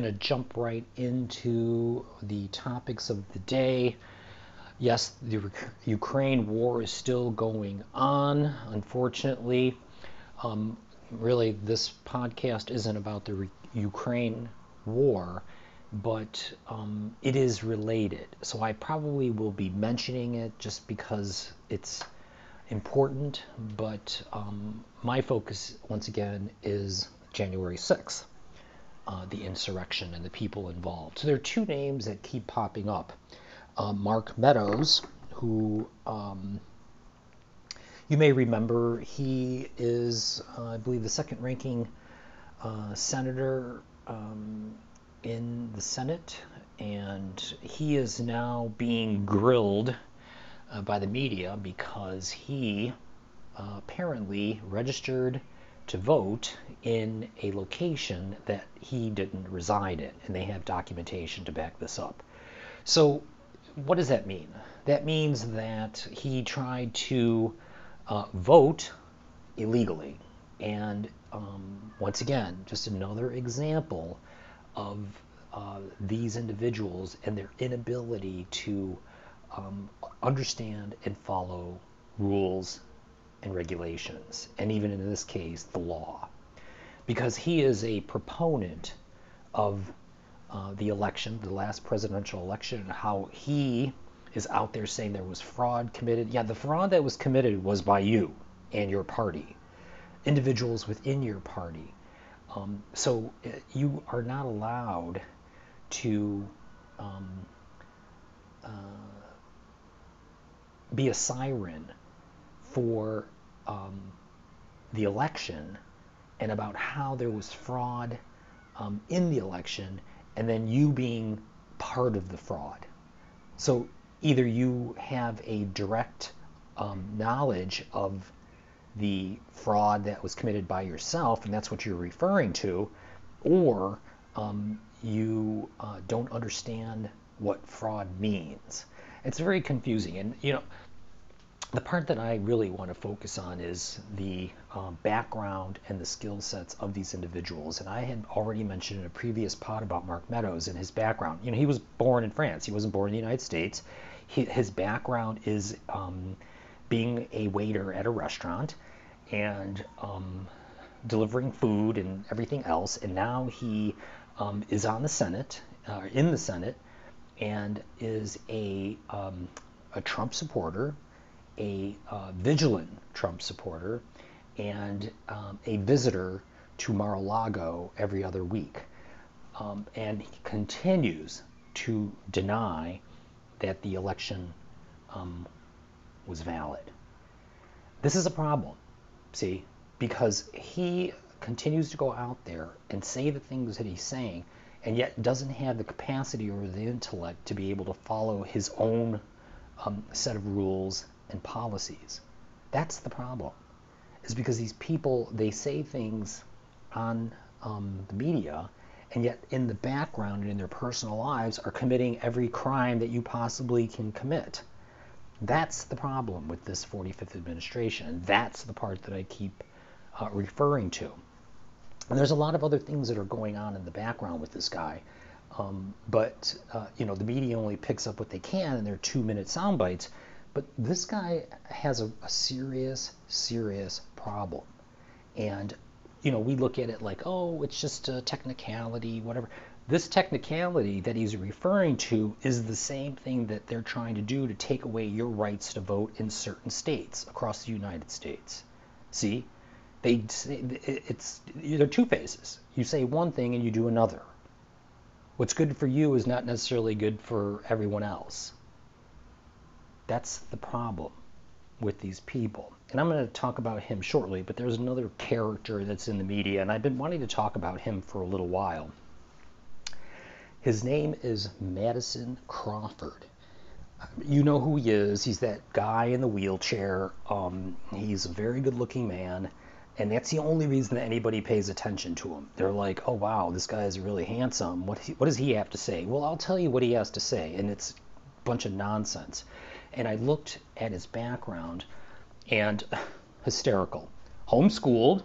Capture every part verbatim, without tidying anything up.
going to jump right into the topics of the day. Yes, the Ukraine war is still going on, unfortunately. Um, really, this podcast isn't about the re- Ukraine war, but um, it is related. So I probably will be mentioning it just because it's important, but um, my focus, once again, is January sixth, uh, the insurrection and the people involved. So there are two names that keep popping up. Uh, Mark Meadows, who um, you may remember, he is, uh, I believe, the second-ranking uh, senator um, in the Senate, and he is now being grilled uh, by the media because he uh, apparently registered to vote in a location that he didn't reside in, and they have documentation to back this up. So, what does that mean? That means that he tried to uh, vote illegally. And um, once again, just another example of uh, these individuals and their inability to um, understand and follow rules and regulations, and even in this case, the law. Because he is a proponent of Uh, the election, the last presidential election, and how he is out there saying there was fraud committed. Yeah, the fraud that was committed was by you and your party, individuals within your party. Um, so you are not allowed to um, uh, be a siren for um, the election and about how there was fraud um, in the election, and then you being part of the fraud. So either you have a direct um, knowledge of the fraud that was committed by yourself, and that's what you're referring to, or um, you uh, don't understand what fraud means. It's very confusing. And you know, the part that I really want to focus on is the um, background and the skill sets of these individuals. And I had already mentioned in a previous pod about Mark Meadows and his background. You know, he was born in France. He wasn't born in the United States. He, his background is um, being a waiter at a restaurant and um, delivering food and everything else. And now he um, is on the Senate, uh, in the Senate, and is a um, a Trump supporter, a uh, vigilant Trump supporter, and um, a visitor to Mar-a-Lago every other week. Um, and he continues to deny that the election um, was valid. This is a problem, see, because he continues to go out there and say the things that he's saying, and yet doesn't have the capacity or the intellect to be able to follow his own um, set of rules and policies. That's the problem, is because these people, they say things on um, the media, and yet in the background and in their personal lives are committing every crime that you possibly can commit. That's the problem with this forty-fifth administration, and that's the part that I keep uh, referring to. And there's a lot of other things that are going on in the background with this guy, um, but uh, you know, the media only picks up what they can in their two-minute sound bites. But this guy has a, a serious, serious problem. And, you know, we look at it like, oh, it's just a technicality, whatever. This technicality that he's referring to is the same thing that they're trying to do to take away your rights to vote in certain states across the United States. See? They say it's, they're two faces. You say one thing and you do another. What's good for you is not necessarily good for everyone else. That's the problem with these people. And I'm going to talk about him shortly, but there's another character that's in the media, and I've been wanting to talk about him for a little while. His name is Madison Cawthorn. You know who he is. He's that guy in the wheelchair. Um, he's a very good-looking man, and that's the only reason that anybody pays attention to him. They're like, oh, wow, this guy is really handsome. What, he, what does he have to say? Well, I'll tell you what he has to say, and it's a bunch of nonsense. And I looked at his background, and hysterical. Homeschooled,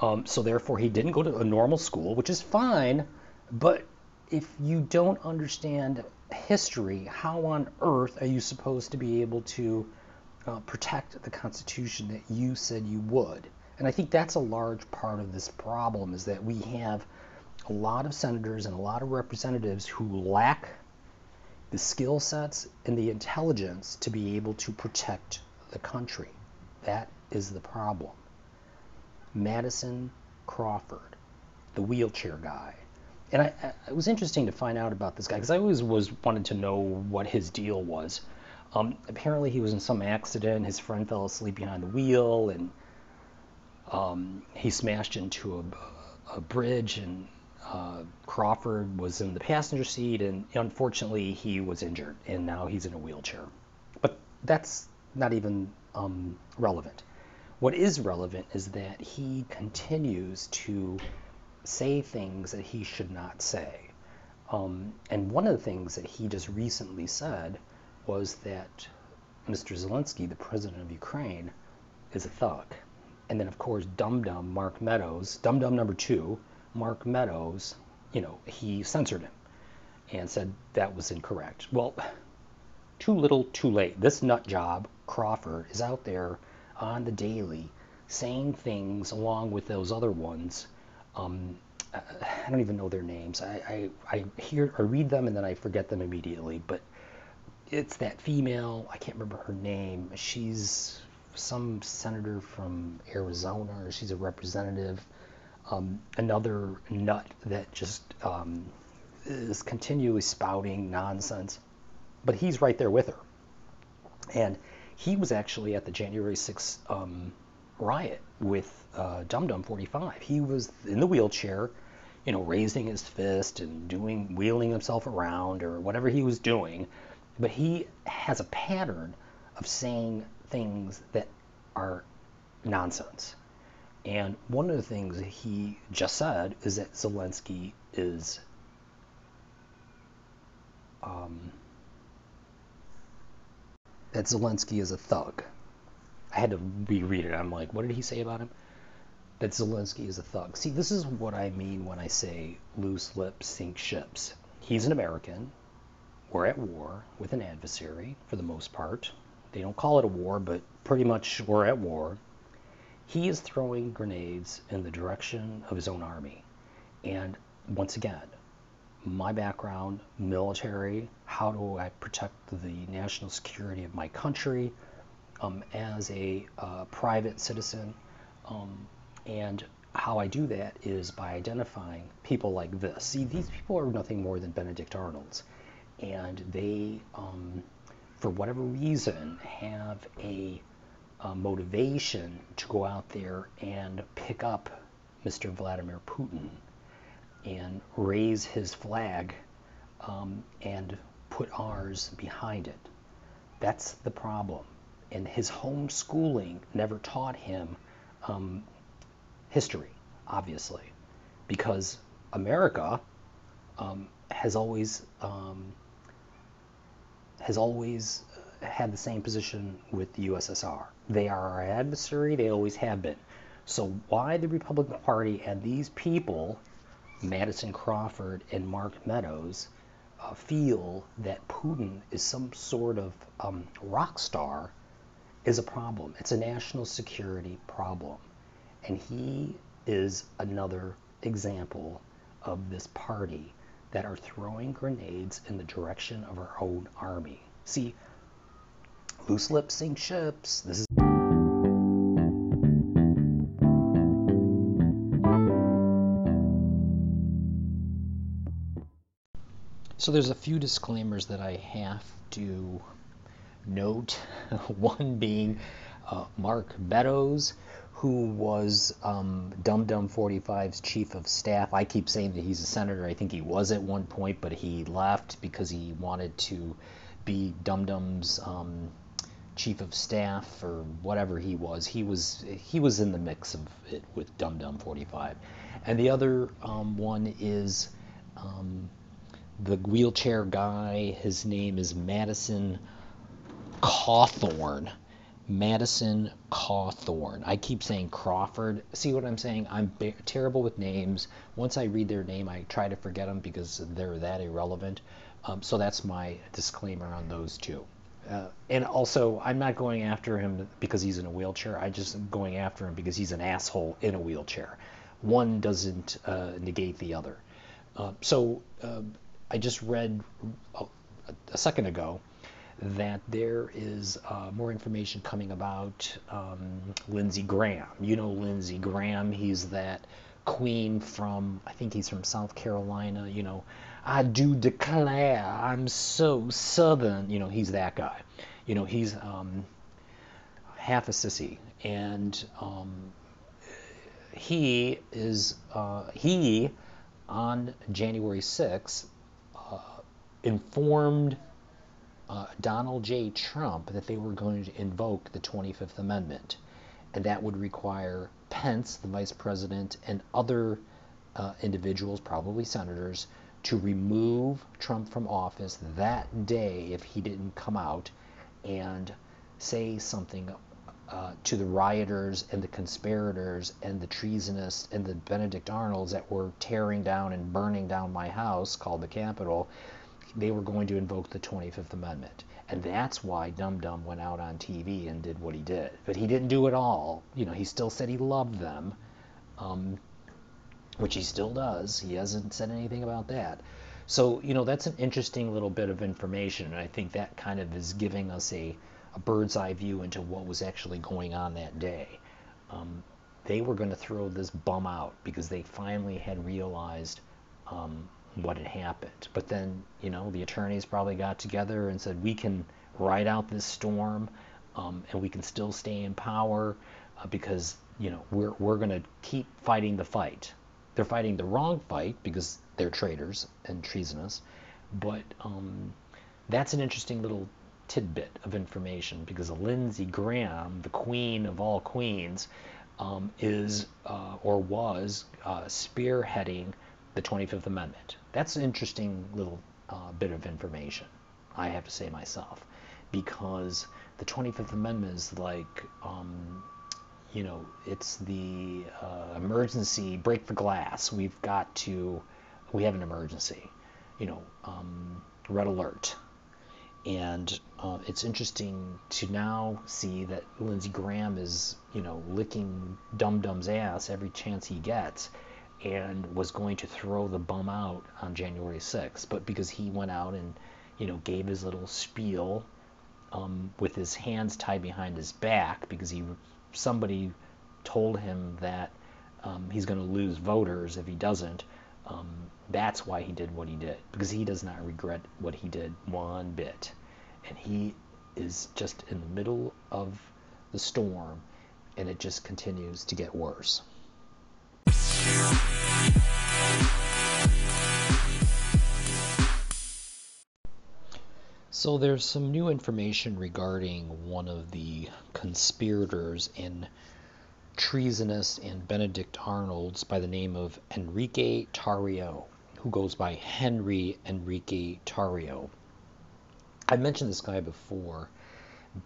um, so therefore he didn't go to a normal school, which is fine, But if you don't understand history, how on earth are you supposed to be able to uh, protect the Constitution that you said you would? And I think that's a large part of this problem, is that we have a lot of senators and a lot of representatives who lack the skill sets and the intelligence to be able to protect the country. That is the problem. Madison Cawthorn, the wheelchair guy. And I, I, it was interesting to find out about this guy, because I always was wanted to know what his deal was. Um, apparently he was in some accident. His friend fell asleep behind the wheel, and um, he smashed into a, a bridge, and uh, Cawthorn was in the passenger seat, and unfortunately he was injured, and now he's in a wheelchair. But that's not even um, relevant. What is relevant is that he continues to say things that he should not say. Um, and one of the things that he just recently said was that Mister Zelensky, the president of Ukraine, is a thug. And then, of course, dum-dum Mark Meadows, dum-dum number two, Mark Meadows, you know, he censored him and said that was incorrect. Well, too little, too late. This nut job, Cawthorn, is out there on the daily saying things along with those other ones. Um, I don't even know their names. I, I, I hear or read them and then I forget them immediately. But it's that female, I can't remember her name. She's some senator from Arizona, or she's a representative. Um, another nut that just um, is continually spouting nonsense. But he's right there with her. And he was actually at the January sixth um, riot with uh, Dum Dum forty-five. He was in the wheelchair, you know, raising his fist and doing, wheeling himself around or whatever he was doing. But he has a pattern of saying things that are nonsense. And one of the things that he just said is that Zelensky is um, that Zelensky is a thug. I had to reread it. I'm like, what did he say about him? That Zelensky is a thug. See, this is what I mean when I say loose lips sink ships. He's an American. We're at war with an adversary, for the most part. They don't call it a war, but pretty much we're at war. He is throwing grenades in the direction of his own army. And once again, my background, military, how do I protect the national security of my country? Um, as a uh, private citizen, um, and how I do that is by identifying people like this. See, these people are nothing more than Benedict Arnolds, and they, um, for whatever reason, have a, a motivation to go out there and pick up Mister Vladimir Putin and raise his flag um, and put ours behind it. That's the problem. And his homeschooling never taught him um, history, obviously, because America um, has always um, has always had the same position with the U S S R. They are our adversary. They always have been. So why the Republican Party and these people, Madison Cawthorn and Mark Meadows, uh, feel that Putin is some sort of um, rock star is a problem. It's a national security problem. And he is another example of this party that are throwing grenades in the direction of our own army. See, loose lips sink ships. This is So there's a few disclaimers that I have to note, one being uh, Mark Meadows, who was um, Dum Dum forty-five's chief of staff. I keep saying that he's a senator. I think he was at one point, but he left because he wanted to be Dum Dum's um, chief of staff or whatever he was. He was he was in the mix of it with Dum Dum forty-five. And the other um, one is um, the wheelchair guy. His name is Madison Cawthorn, Madison Cawthorn. I keep saying Crawford. See what I'm saying? I'm ba- terrible with names. Once I read their name, I try to forget them because they're that irrelevant. Um, so that's my disclaimer on those two. Uh, and also, I'm not going after him because he's in a wheelchair. I just am going after him because he's an asshole in a wheelchair. One doesn't uh, negate the other. Uh, so uh, I just read a, a second ago that there is uh, more information coming about um, Lindsey Graham. You know Lindsey Graham. He's that queen from, I think he's from South Carolina, you know, I do declare I'm so Southern. You know, he's that guy. You know, he's um, half a sissy. And um, he is, uh, he, on January sixth, uh, informed Uh, Donald J. Trump that they were going to invoke the twenty-fifth Amendment, and that would require Pence, the vice president, and other uh, individuals, probably senators, to remove Trump from office that day if he didn't come out and say something uh, to the rioters and the conspirators and the treasonists and the Benedict Arnolds that were tearing down and burning down my house called the Capitol. They were going to invoke the twenty-fifth Amendment. And that's why Dum Dum went out on T V and did what he did. But he didn't do it all. You know, he still said he loved them, um, which he still does. He hasn't said anything about that. So, you know, that's an interesting little bit of information. And I think that kind of is giving us a, a bird's eye view into what was actually going on that day. Um, they were going to throw this bum out because they finally had realized um, what had happened. But then, you know, the attorneys probably got together and said, we can ride out this storm um, and we can still stay in power uh, because, you know, we're we're going to keep fighting the fight. They're fighting the wrong fight because they're traitors and treasonous. But um, that's an interesting little tidbit of information because Lindsey Graham, the queen of all queens, um, is uh, or was uh, spearheading the twenty-fifth Amendment. That's an interesting little uh, bit of information, I have to say myself, because the twenty-fifth Amendment is like, um, you know, it's the uh, emergency, break the glass. We've got to, we have an emergency, you know, um, red alert. And uh, it's interesting to now see that Lindsey Graham is, you know, licking Dum Dum's ass every chance he gets, and was going to throw the bum out on January sixth. But because he went out and, you know, gave his little spiel um, with his hands tied behind his back because he somebody told him that um, he's going to lose voters if he doesn't, um, that's why he did what he did. Because he does not regret what he did one bit. And he is just in the middle of the storm, and it just continues to get worse. So there's some new information regarding one of the conspirators and treasonous and Benedict Arnolds by the name of Enrique Tarrio, who goes by Henry Enrique Tarrio. I mentioned this guy before,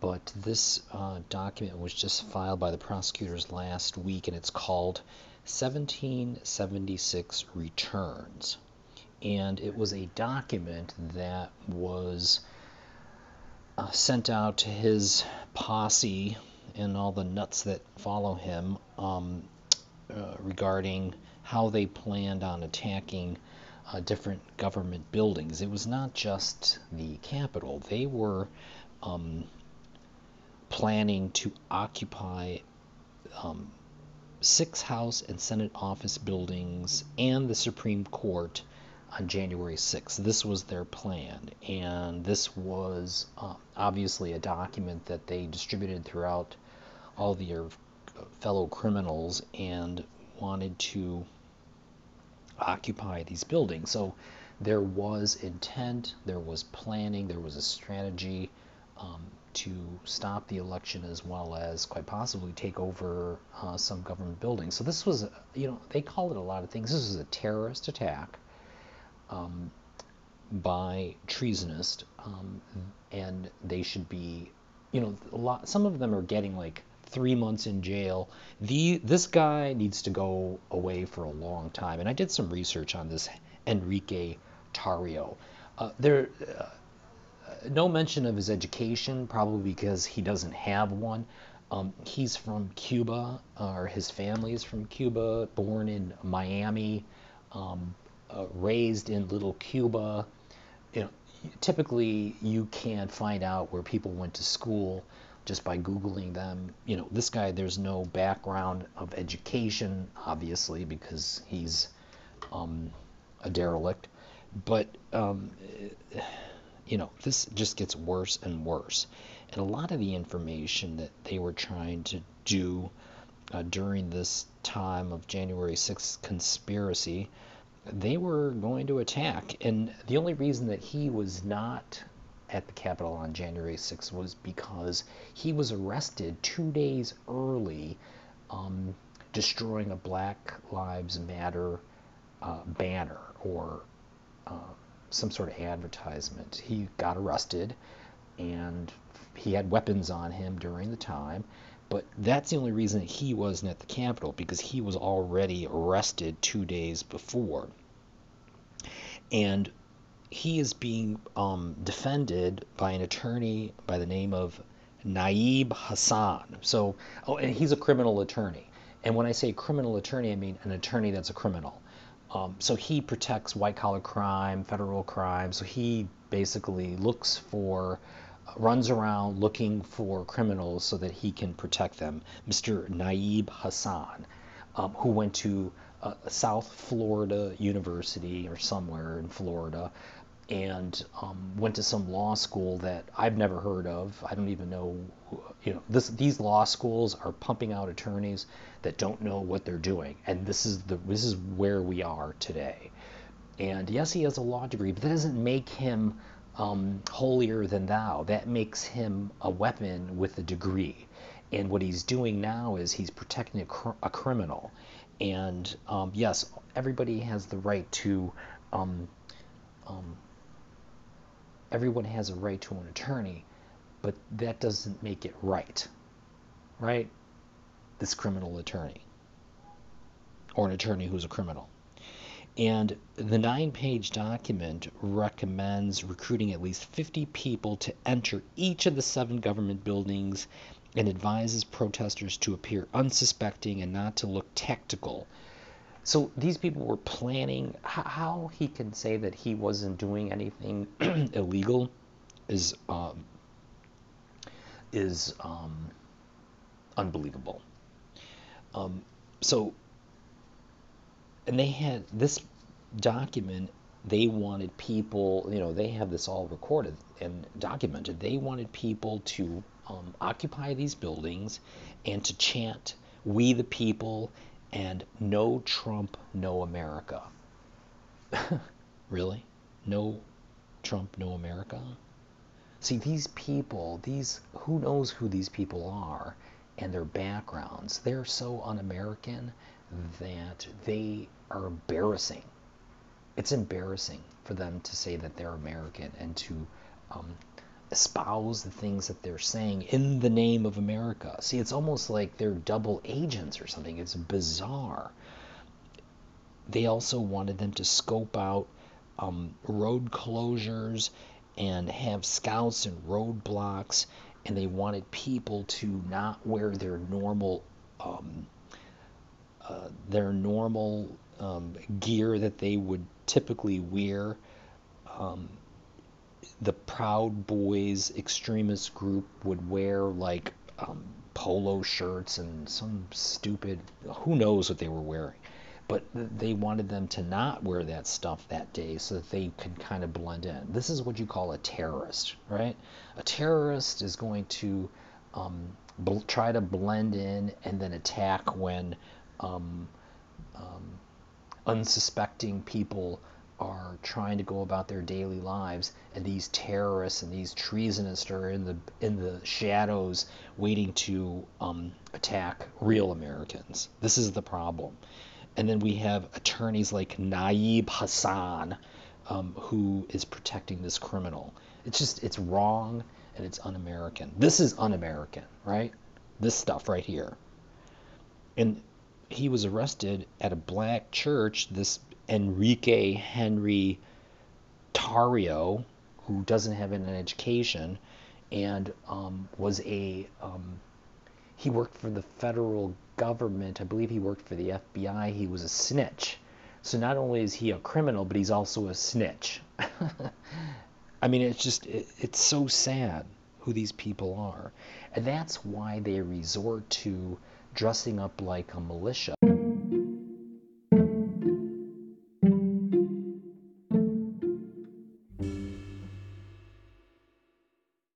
but this uh, document was just filed by the prosecutors last week, and it's called seventeen seventy-six Returns, and it was a document that was uh, sent out to his posse and all the nuts that follow him um, uh, regarding how they planned on attacking uh, different government buildings. It was not just the Capitol. They were um, planning to occupy um, six House and Senate office buildings and the Supreme Court on January sixth. This was their plan, and this was uh, obviously a document that they distributed throughout all their fellow criminals and wanted to occupy these buildings. So there was intent, there was planning, there was a strategy um, to stop the election as well as quite possibly take over uh, some government buildings. So this was, you know, they call it a lot of things. This was a terrorist attack um, by treasonists, um, and they should be you know, a lot, some of them are getting like three months in jail. The this guy needs to go away for a long time. And I did some research on this Enrique Tarrio. Uh, there, uh, no mention of his education, probably because he doesn't have one. Um, he's from Cuba, or his family is from Cuba, born in Miami, um, uh, raised in Little Cuba. You know, typically you can find out where people went to school just by Googling them. You know, this guy, there's no background of education, obviously, because he's um, a derelict. But, um, you know, this just gets worse and worse. And a lot of the information that they were trying to do uh, during this time of January sixth conspiracy, they were going to attack. And the only reason that he was not at the Capitol on January sixth was because he was arrested two days early, um, destroying a Black Lives Matter uh, banner or uh, some sort of advertisement. He got arrested, and he had weapons on him during the time, but that's the only reason that he wasn't at the Capitol, because he was already arrested two days before. And he is being um, defended by an attorney by the name of Naib Hassan. So, oh, and he's a criminal attorney. And when I say criminal attorney, I mean an attorney that's a criminal. Um, so he protects white-collar crime, federal crime. So he basically looks for, runs around looking for criminals so that he can protect them. Mister Naib Hassan, um, who went to uh, South Florida University or somewhere in Florida, and um, went to some law school that I've never heard of. I don't even know, you know, this, these law schools are pumping out attorneys that don't know what they're doing. And this is the this is where we are today. And yes, he has a law degree, but that doesn't make him Um, holier than thou. That makes him a weapon with a degree. And what he's doing now is he's protecting a, cr- a criminal. And um, yes, everybody has the right to, um, um, everyone has a right to an attorney, but that doesn't make it right, right? This criminal attorney, or an attorney who's a criminal. And the nine-page document recommends recruiting at least fifty people to enter each of the seven government buildings, and advises protesters to appear unsuspecting and not to look tactical. So these people were planning. How he can say that he wasn't doing anything illegal is um, is um, unbelievable. Um, so. And they had this document, they wanted people, you know, they have this all recorded and documented. They wanted people to um, occupy these buildings and to chant, "We the people," and "No Trump, no America." Really? No Trump, no America? See, these people, these, who knows who these people are and their backgrounds. They're so un-American that they are embarrassing. It's embarrassing for them to say that they're American and to um, espouse the things that they're saying in the name of America. See, it's almost like they're double agents or something. It's bizarre. They also wanted them to scope out um, road closures and have scouts and roadblocks, and they wanted people to not wear their normal um, Uh, their normal um, gear that they would typically wear. Um, the Proud Boys extremist group would wear like um, polo shirts and some stupid, who knows what they were wearing. But they wanted them to not wear that stuff that day so that they could kind of blend in. This is what you call a terrorist, right? A terrorist is going to um, bl- try to blend in and then attack when Um, um, unsuspecting people are trying to go about their daily lives, and these terrorists and these treasonists are in the in the shadows waiting to um, attack real Americans. This is the problem. And then we have attorneys like Naib Hassan, um, who is protecting this criminal. It's just, it's wrong. and it's un-American. This is un-American, right? This stuff right here. And he was arrested at a black church, this Enrique Henry Tarrio, who doesn't have an education, and um, was a, um, he worked for the federal government. I believe he worked for the F B I. He was a snitch. So not only is he a criminal, but he's also a snitch. I mean, it's just, it, it's so sad who these people are. And that's why they resort to dressing up like a militia.